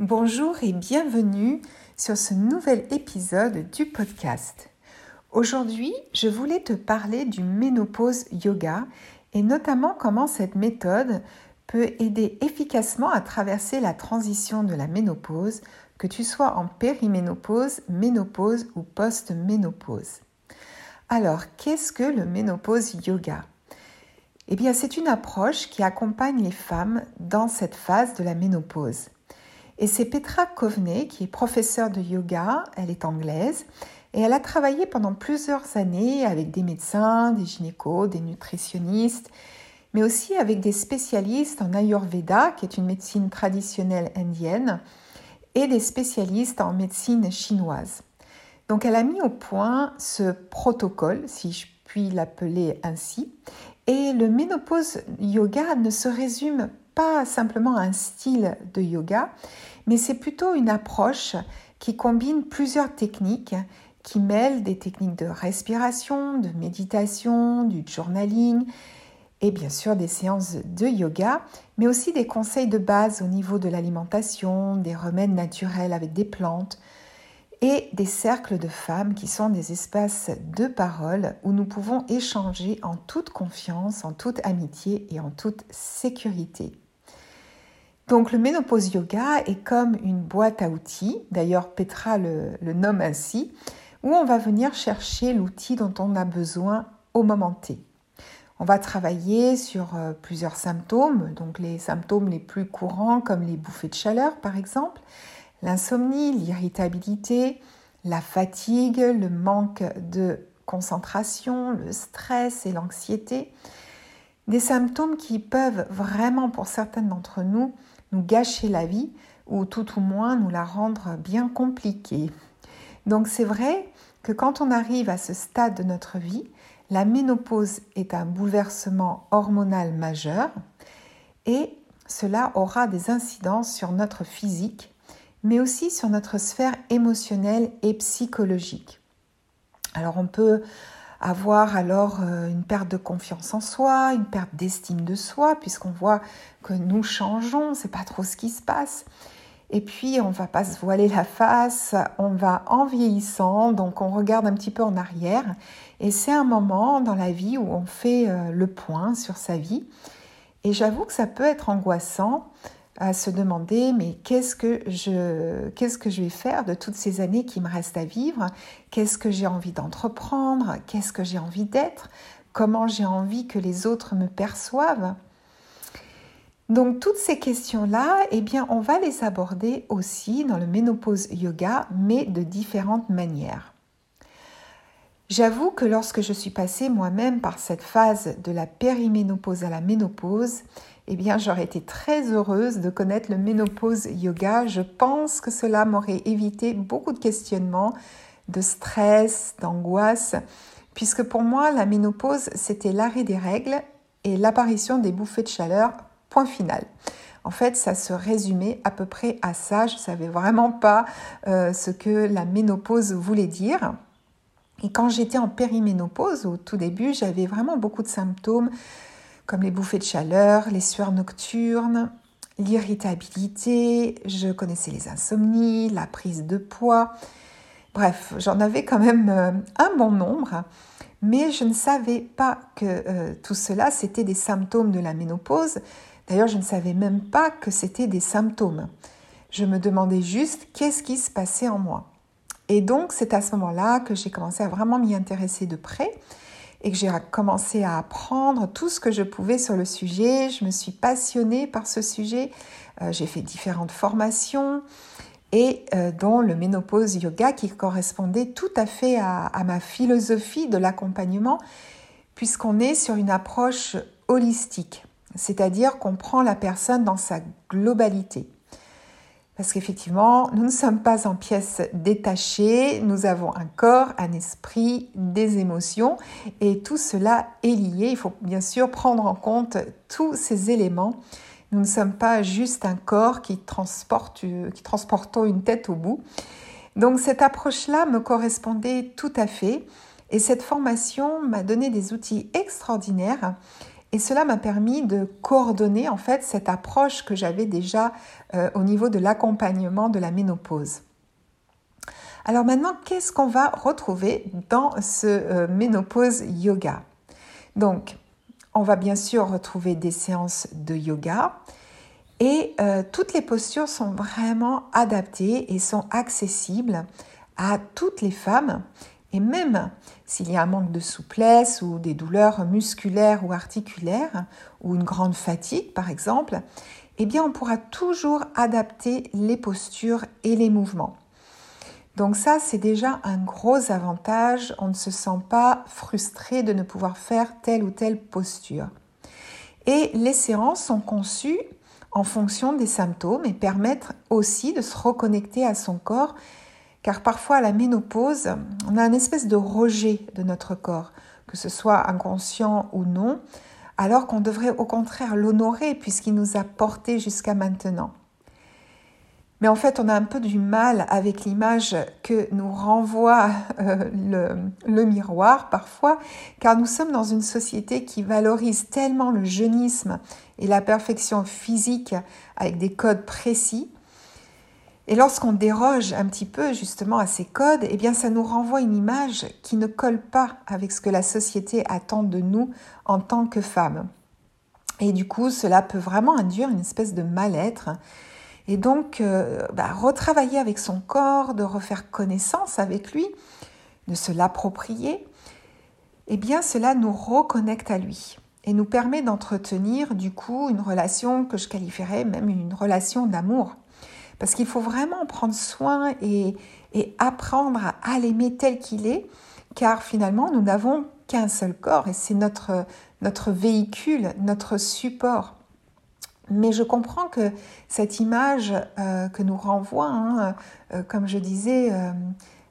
Bonjour et bienvenue sur ce nouvel épisode du podcast. Aujourd'hui, je voulais te parler du ménopause yoga et notamment comment cette méthode peut aider efficacement à traverser la transition de la ménopause, que tu sois en périménopause, ménopause ou post-ménopause. Alors, qu'est-ce que le ménopause yoga ? Eh bien, c'est une approche qui accompagne les femmes dans cette phase de la ménopause. Et c'est Petra Coveney qui est professeure de yoga, elle est anglaise, et elle a travaillé pendant plusieurs années avec des médecins, des gynécos, des nutritionnistes, mais aussi avec des spécialistes en Ayurveda, qui est une médecine traditionnelle indienne, et des spécialistes en médecine chinoise. Donc elle a mis au point ce protocole, si je puis l'appeler ainsi, et le ménopause yoga ne se résume pas simplement à un style de yoga, mais c'est plutôt une approche qui combine plusieurs techniques, qui mêlent des techniques de respiration, de méditation, du journaling, et bien sûr des séances de yoga, mais aussi des conseils de base au niveau de l'alimentation, des remèdes naturels avec des plantes et des cercles de femmes qui sont des espaces de parole où nous pouvons échanger en toute confiance, en toute amitié et en toute sécurité. Donc le ménopause yoga est comme une boîte à outils, d'ailleurs Petra le nomme ainsi, où on va venir chercher l'outil dont on a besoin au moment T. On va travailler sur plusieurs symptômes, donc les symptômes les plus courants comme les bouffées de chaleur par exemple, l'insomnie, l'irritabilité, la fatigue, le manque de concentration, le stress et l'anxiété. Des symptômes qui peuvent vraiment pour certaines d'entre nous, nous gâcher la vie ou tout au moins nous la rendre bien compliquée. Donc c'est vrai que quand on arrive à ce stade de notre vie, la ménopause est un bouleversement hormonal majeur et cela aura des incidences sur notre physique, mais aussi sur notre sphère émotionnelle et psychologique. Alors on peut avoir alors une perte de confiance en soi, une perte d'estime de soi, puisqu'on voit que nous changeons, c'est pas trop ce qui se passe. Et puis, on ne va pas se voiler la face, on va en vieillissant, donc on regarde un petit peu en arrière. Et c'est un moment dans la vie où on fait le point sur sa vie. Et j'avoue que ça peut être angoissant à se demander, mais qu'est-ce que je vais faire de toutes ces années qui me restent à vivre ? Qu'est-ce que j'ai envie d'entreprendre ? Qu'est-ce que j'ai envie d'être ? Comment j'ai envie que les autres me perçoivent ? Donc toutes ces questions-là, eh bien, on va les aborder aussi dans le ménopause yoga, mais de différentes manières. J'avoue que lorsque je suis passée moi-même par cette phase de la périménopause à la ménopause, eh bien, j'aurais été très heureuse de connaître le ménopause yoga. Je pense que cela m'aurait évité beaucoup de questionnements, de stress, d'angoisse, puisque pour moi, la ménopause, c'était l'arrêt des règles et l'apparition des bouffées de chaleur. Point final. En fait, ça se résumait à peu près à ça. Je ne savais vraiment pas ce que la ménopause voulait dire. Et quand j'étais en périménopause, au tout début, j'avais vraiment beaucoup de symptômes comme les bouffées de chaleur, les sueurs nocturnes, l'irritabilité, je connaissais les insomnies, la prise de poids. Bref, j'en avais quand même un bon nombre. Mais je ne savais pas que tout cela, c'était des symptômes de la ménopause. D'ailleurs, je ne savais même pas que c'était des symptômes. Je me demandais juste qu'est-ce qui se passait en moi. Et donc, c'est à ce moment-là que j'ai commencé à vraiment m'y intéresser de près et que j'ai commencé à apprendre tout ce que je pouvais sur le sujet. Je me suis passionnée par ce sujet. J'ai fait différentes formations et dont le ménopause yoga qui correspondait tout à fait à ma philosophie de l'accompagnement puisqu'on est sur une approche holistique, c'est-à-dire qu'on prend la personne dans sa globalité. Parce qu'effectivement, nous ne sommes pas en pièces détachées, nous avons un corps, un esprit, des émotions et tout cela est lié. Il faut bien sûr prendre en compte tous ces éléments. Nous ne sommes pas juste un corps qui transportons une tête au bout. Donc cette approche-là me correspondait tout à fait et cette formation m'a donné des outils extraordinaires. Et cela m'a permis de coordonner en fait cette approche que j'avais déjà au niveau de l'accompagnement de la ménopause. Alors maintenant, qu'est-ce qu'on va retrouver dans ce ménopause yoga? Donc, on va bien sûr retrouver des séances de yoga et toutes les postures sont vraiment adaptées et sont accessibles à toutes les femmes. Et même s'il y a un manque de souplesse ou des douleurs musculaires ou articulaires ou une grande fatigue par exemple, eh bien on pourra toujours adapter les postures et les mouvements. Donc ça c'est déjà un gros avantage, on ne se sent pas frustré de ne pouvoir faire telle ou telle posture. Et les séances sont conçues en fonction des symptômes et permettent aussi de se reconnecter à son corps. Car parfois, à la ménopause, on a une espèce de rejet de notre corps, que ce soit inconscient ou non, alors qu'on devrait au contraire l'honorer puisqu'il nous a portés jusqu'à maintenant. Mais en fait, on a un peu du mal avec l'image que nous renvoie le miroir parfois, car nous sommes dans une société qui valorise tellement le jeunisme et la perfection physique avec des codes précis. Et lorsqu'on déroge un petit peu justement à ces codes, eh bien ça nous renvoie une image qui ne colle pas avec ce que la société attend de nous en tant que femmes. Et du coup, cela peut vraiment induire une espèce de mal-être. Et donc, retravailler avec son corps, de refaire connaissance avec lui, de se l'approprier, eh bien cela nous reconnecte à lui et nous permet d'entretenir du coup une relation que je qualifierais même une relation d'amour. Parce qu'il faut vraiment prendre soin et apprendre à l'aimer tel qu'il est, car finalement, nous n'avons qu'un seul corps et c'est notre véhicule, notre support. Mais je comprends que cette image que nous renvoie, comme je disais,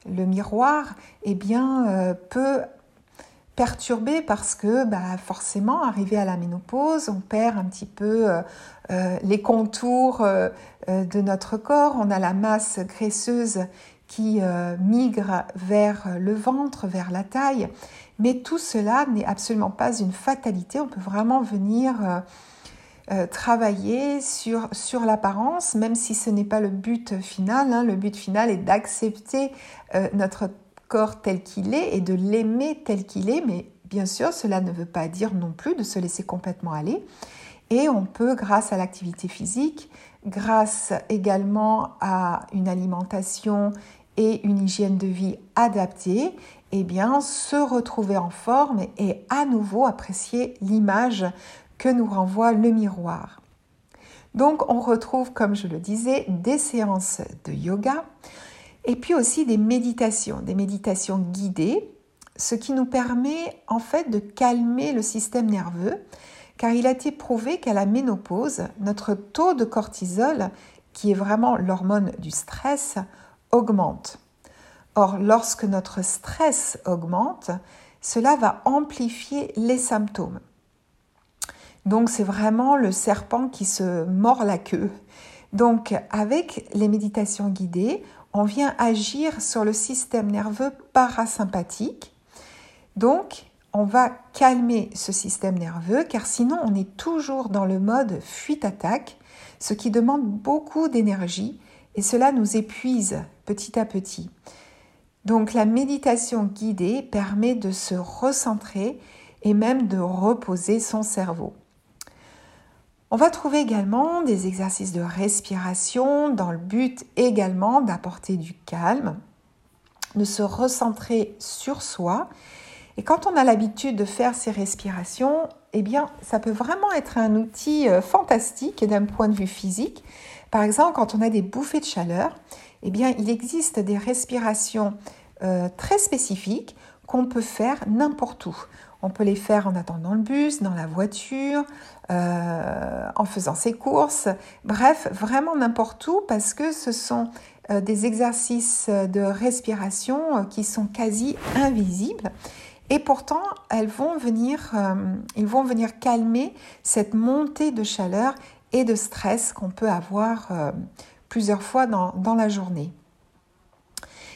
le miroir, eh bien, peut perturbée parce que forcément, arrivé à la ménopause, on perd un petit peu les contours de notre corps. On a la masse graisseuse qui migre vers le ventre, vers la taille. Mais tout cela n'est absolument pas une fatalité. On peut vraiment venir travailler sur l'apparence, même si ce n'est pas le but final. Le but final est d'accepter notre corps tel qu'il est et de l'aimer tel qu'il est, mais bien sûr cela ne veut pas dire non plus de se laisser complètement aller et on peut grâce à l'activité physique, grâce également à une alimentation et une hygiène de vie adaptée, eh bien se retrouver en forme et à nouveau apprécier l'image que nous renvoie le miroir. Donc on retrouve, comme je le disais, des séances de yoga. Et puis aussi des méditations guidées, ce qui nous permet en fait de calmer le système nerveux, car il a été prouvé qu'à la ménopause, notre taux de cortisol, qui est vraiment l'hormone du stress, augmente. Or, lorsque notre stress augmente, cela va amplifier les symptômes. Donc, c'est vraiment le serpent qui se mord la queue. Donc, avec les méditations guidées, on vient agir sur le système nerveux parasympathique. Donc, on va calmer ce système nerveux car sinon, on est toujours dans le mode fuite-attaque, ce qui demande beaucoup d'énergie et cela nous épuise petit à petit. Donc, la méditation guidée permet de se recentrer et même de reposer son cerveau. On va trouver également des exercices de respiration dans le but également d'apporter du calme, de se recentrer sur soi. Et quand on a l'habitude de faire ces respirations, eh bien, ça peut vraiment être un outil fantastique d'un point de vue physique. Par exemple, quand on a des bouffées de chaleur, eh bien, il existe des respirations très spécifiques qu'on peut faire n'importe où. On peut les faire en attendant le bus, dans la voiture, en faisant ses courses. Bref, vraiment n'importe où parce que ce sont des exercices de respiration qui sont quasi invisibles. Et pourtant, ils vont venir calmer cette montée de chaleur et de stress qu'on peut avoir plusieurs fois dans la journée.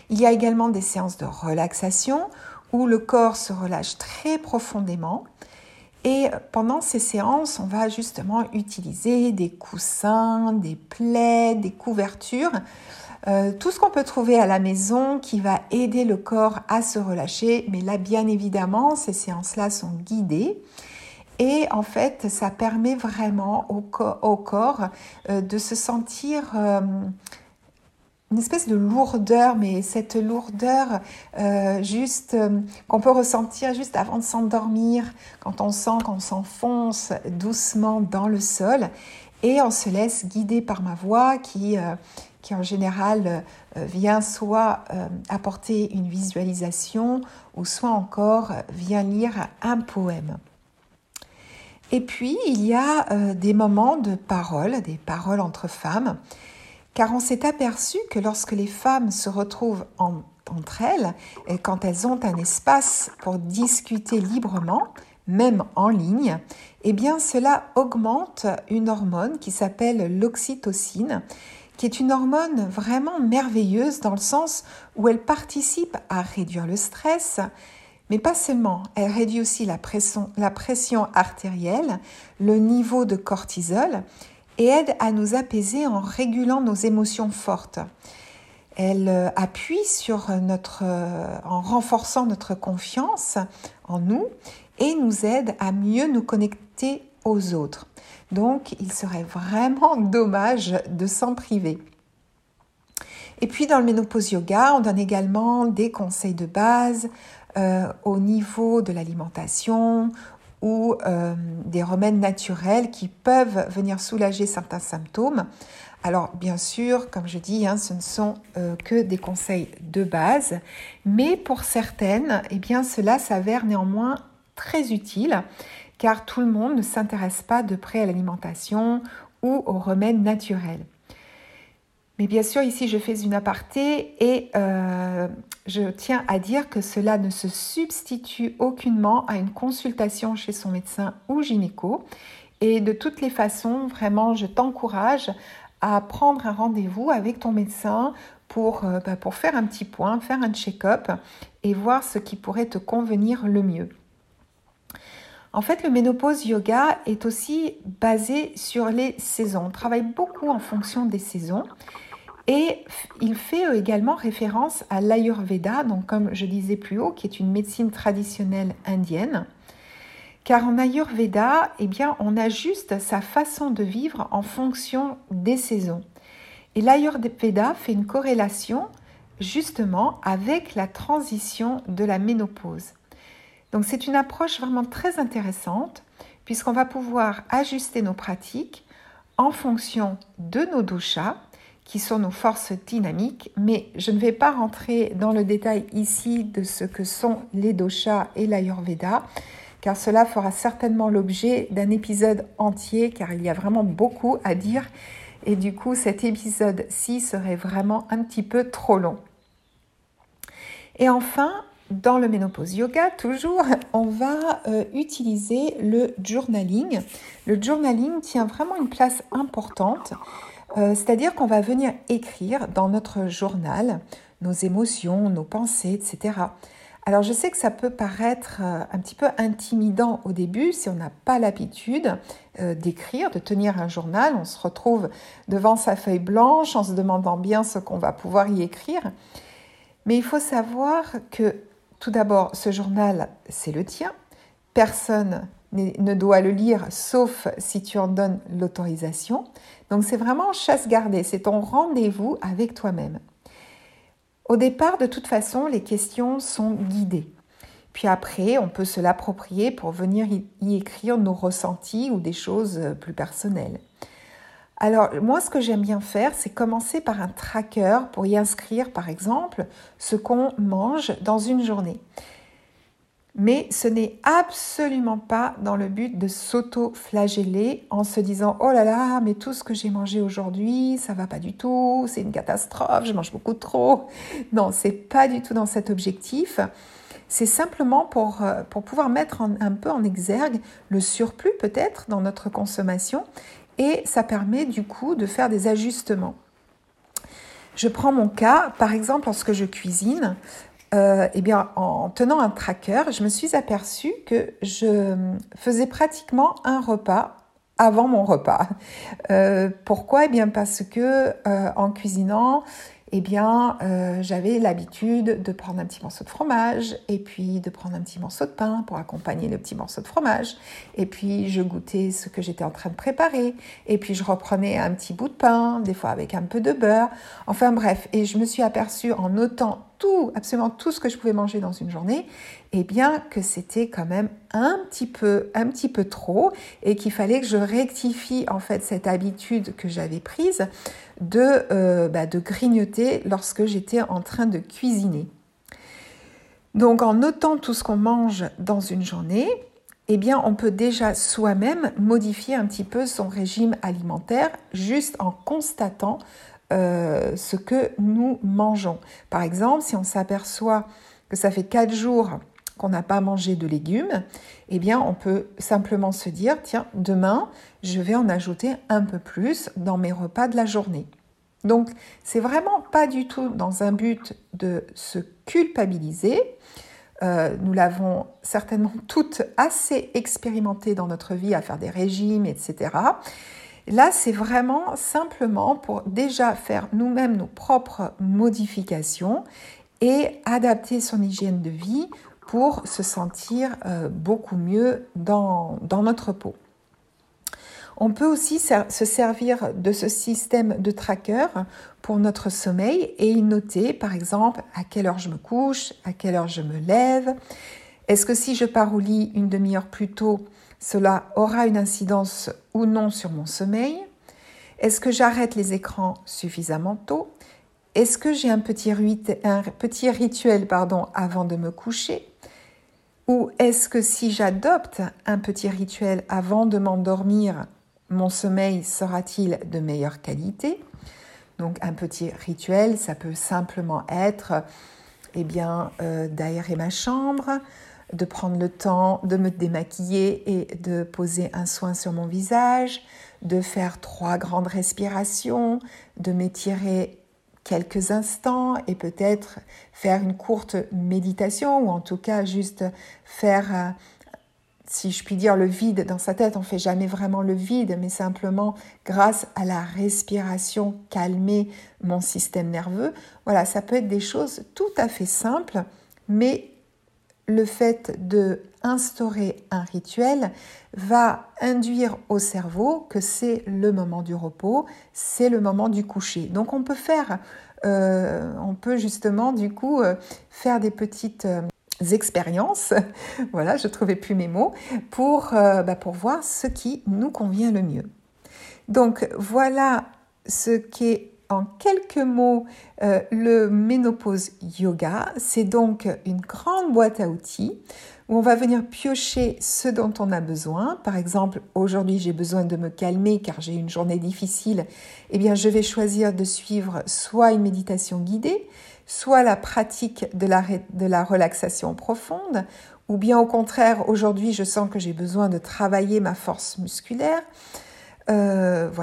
Il y a également des séances de relaxation où le corps se relâche très profondément. Et pendant ces séances, on va justement utiliser des coussins, des plaies, des couvertures, tout ce qu'on peut trouver à la maison qui va aider le corps à se relâcher. Mais là, bien évidemment, ces séances-là sont guidées. Et en fait, ça permet vraiment au corps de se sentir... Une espèce de lourdeur, mais cette lourdeur qu'on peut ressentir juste avant de s'endormir, quand on sent qu'on s'enfonce doucement dans le sol et on se laisse guider par ma voix qui en général vient soit apporter une visualisation ou soit encore vient lire un poème. Et puis, il y a des moments de parole, des paroles entre femmes, car on s'est aperçu que lorsque les femmes se retrouvent entre elles, et quand elles ont un espace pour discuter librement, même en ligne, eh bien cela augmente une hormone qui s'appelle l'oxytocine, qui est une hormone vraiment merveilleuse dans le sens où elle participe à réduire le stress, mais pas seulement, elle réduit aussi la pression artérielle, le niveau de cortisol, et aide à nous apaiser en régulant nos émotions fortes. Elle appuie en renforçant notre confiance en nous et nous aide à mieux nous connecter aux autres. Donc, il serait vraiment dommage de s'en priver. Et puis, dans le Ménopause Yoga, on donne également des conseils de base au niveau de l'alimentation, ou des remèdes naturels qui peuvent venir soulager certains symptômes. Alors bien sûr, comme je dis, ce ne sont que des conseils de base, mais pour certaines, cela s'avère néanmoins très utile, car tout le monde ne s'intéresse pas de près à l'alimentation ou aux remèdes naturels. Mais bien sûr, ici, je fais une aparté et je tiens à dire que cela ne se substitue aucunement à une consultation chez son médecin ou gynéco. Et de toutes les façons, vraiment, je t'encourage à prendre un rendez-vous avec ton médecin pour faire un petit point, faire un check-up et voir ce qui pourrait te convenir le mieux. En fait, le Ménopause Yoga est aussi basé sur les saisons. On travaille beaucoup en fonction des saisons. Et il fait également référence à l'Ayurveda, donc comme je disais plus haut, qui est une médecine traditionnelle indienne. Car en Ayurveda, on ajuste sa façon de vivre en fonction des saisons. Et l'Ayurveda fait une corrélation justement avec la transition de la ménopause. Donc c'est une approche vraiment très intéressante puisqu'on va pouvoir ajuster nos pratiques en fonction de nos doshas, qui sont nos forces dynamiques, mais je ne vais pas rentrer dans le détail ici de ce que sont les doshas et l'Ayurveda, car cela fera certainement l'objet d'un épisode entier, car il y a vraiment beaucoup à dire, et du coup cet épisode-ci serait vraiment un petit peu trop long. Et enfin, dans le Ménopause Yoga, toujours, on va utiliser le journaling. Le journaling tient vraiment une place importante, c'est-à-dire qu'on va venir écrire dans notre journal nos émotions, nos pensées, etc. Alors, je sais que ça peut paraître un petit peu intimidant au début si on n'a pas l'habitude d'écrire, de tenir un journal. On se retrouve devant sa feuille blanche en se demandant bien ce qu'on va pouvoir y écrire. Mais il faut savoir que, tout d'abord, ce journal, c'est le tien. Personne ne doit le lire sauf si tu en donnes l'autorisation. Donc c'est vraiment chasse gardée, c'est ton rendez-vous avec toi-même. Au départ, de toute façon, les questions sont guidées. Puis après, on peut se l'approprier pour venir y écrire nos ressentis ou des choses plus personnelles. Alors, moi, ce que j'aime bien faire, c'est commencer par un tracker pour y inscrire, par exemple, ce qu'on mange dans une journée. Mais ce n'est absolument pas dans le but de s'auto-flageller en se disant « Oh là là, mais tout ce que j'ai mangé aujourd'hui, ça ne va pas du tout, c'est une catastrophe, je mange beaucoup trop. » Non, ce n'est pas du tout dans cet objectif. C'est simplement pour pouvoir mettre un peu en exergue le surplus peut-être dans notre consommation et ça permet du coup de faire des ajustements. Je prends mon cas, par exemple lorsque je cuisine, en tenant un tracker, je me suis aperçue que je faisais pratiquement un repas avant mon repas. Pourquoi ? Parce que en cuisinant, j'avais l'habitude de prendre un petit morceau de fromage et puis de prendre un petit morceau de pain pour accompagner le petit morceau de fromage. Et puis, je goûtais ce que j'étais en train de préparer. Et puis, je reprenais un petit bout de pain, des fois avec un peu de beurre. Enfin, bref. Et je me suis aperçue en notant absolument tout ce que je pouvais manger dans une journée, que c'était quand même un petit peu trop et qu'il fallait que je rectifie en fait cette habitude que j'avais prise de grignoter lorsque j'étais en train de cuisiner. Donc en notant tout ce qu'on mange dans une journée, on peut déjà soi-même modifier un petit peu son régime alimentaire juste en constatant ce que nous mangeons. Par exemple, si on s'aperçoit que ça fait 4 jours qu'on n'a pas mangé de légumes, on peut simplement se dire, tiens, demain, je vais en ajouter un peu plus dans mes repas de la journée. Donc, c'est vraiment pas du tout dans un but de se culpabiliser. Nous l'avons certainement toutes assez expérimenté dans notre vie à faire des régimes, etc. Là, c'est vraiment simplement pour déjà faire nous-mêmes nos propres modifications et adapter son hygiène de vie pour se sentir beaucoup mieux dans notre peau. On peut aussi se servir de ce système de tracker pour notre sommeil et y noter, par exemple, à quelle heure je me couche, à quelle heure je me lève. Est-ce que si je pars au lit une demi-heure plus tôt, cela aura une incidence ou non sur mon sommeil? Est-ce que j'arrête les écrans suffisamment tôt? Est-ce que j'ai un petit rituel avant de me coucher? Ou est-ce que si j'adopte un petit rituel avant de m'endormir, mon sommeil sera-t-il de meilleure qualité? Donc un petit rituel, ça peut simplement être d'aérer ma chambre, de prendre le temps de me démaquiller et de poser un soin sur mon visage, de faire 3 grandes respirations, de m'étirer quelques instants et peut-être faire une courte méditation ou en tout cas juste faire, si je puis dire, le vide dans sa tête. On ne fait jamais vraiment le vide, mais simplement grâce à la respiration, calmer mon système nerveux. Voilà, ça peut être des choses tout à fait simples, mais le fait d'instaurer un rituel va induire au cerveau que c'est le moment du repos, c'est le moment du coucher. Donc on peut faire, faire des petites expériences, voilà, je ne trouvais plus mes mots, pour voir ce qui nous convient le mieux. Donc voilà ce qu'est en quelques mots, le ménopause yoga, c'est donc une grande boîte à outils où on va venir piocher ce dont on a besoin. Par exemple, aujourd'hui, j'ai besoin de me calmer car j'ai une journée difficile. Je vais choisir de suivre soit une méditation guidée, soit la pratique de la relaxation profonde, ou bien au contraire, aujourd'hui, je sens que j'ai besoin de travailler ma force musculaire.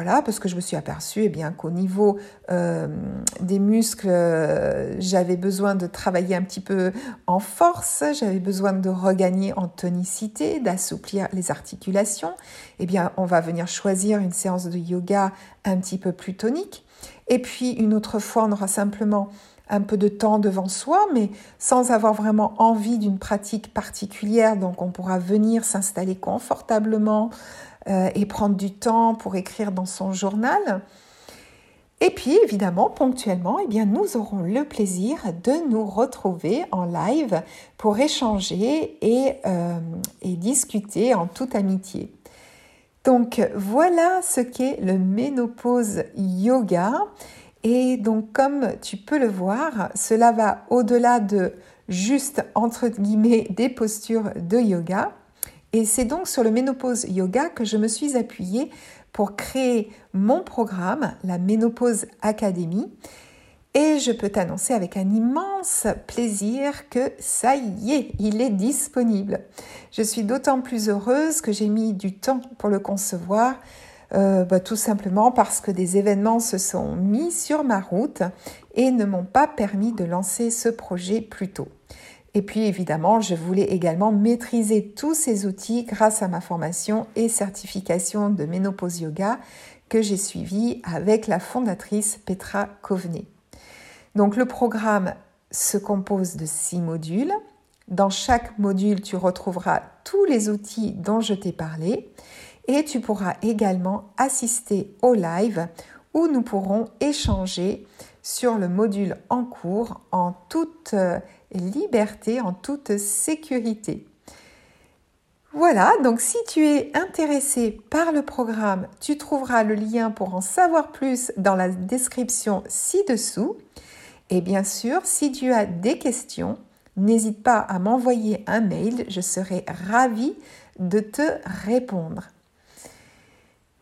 Parce que je me suis aperçue qu'au niveau des muscles, j'avais besoin de travailler un petit peu en force, j'avais besoin de regagner en tonicité, d'assouplir les articulations. On va venir choisir une séance de yoga un petit peu plus tonique. Et puis, une autre fois, on aura simplement un peu de temps devant soi, mais sans avoir vraiment envie d'une pratique particulière. Donc, on pourra venir s'installer confortablement et prendre du temps pour écrire dans son journal. Et puis, évidemment, ponctuellement, eh bien, nous aurons le plaisir de nous retrouver en live pour échanger et discuter en toute amitié. Donc, voilà ce qu'est le ménopause yoga. Et donc, comme tu peux le voir, cela va au-delà de juste, entre guillemets, des postures de yoga. Et c'est donc sur le ménopause yoga que je me suis appuyée pour créer mon programme, la Ménopause Académie. Et je peux t'annoncer avec un immense plaisir que ça y est, il est disponible. Je suis d'autant plus heureuse que j'ai mis du temps pour le concevoir, tout simplement parce que des événements se sont mis sur ma route et ne m'ont pas permis de lancer ce projet plus tôt. Et puis évidemment, je voulais également maîtriser tous ces outils grâce à ma formation et certification de ménopause yoga que j'ai suivie avec la fondatrice Petra Coveney. Donc le programme se compose de 6 modules. Dans chaque module, tu retrouveras tous les outils dont je t'ai parlé et tu pourras également assister au live où nous pourrons échanger sur le module en cours en toute liberté, en toute sécurité. Voilà, donc si tu es intéressé par le programme, tu trouveras le lien pour en savoir plus dans la description ci-dessous. Et bien sûr, si tu as des questions, n'hésite pas à m'envoyer un mail, je serai ravie de te répondre.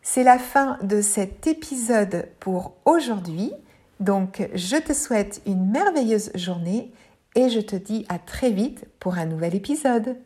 C'est la fin de cet épisode pour aujourd'hui. Donc, je te souhaite une merveilleuse journée et je te dis à très vite pour un nouvel épisode.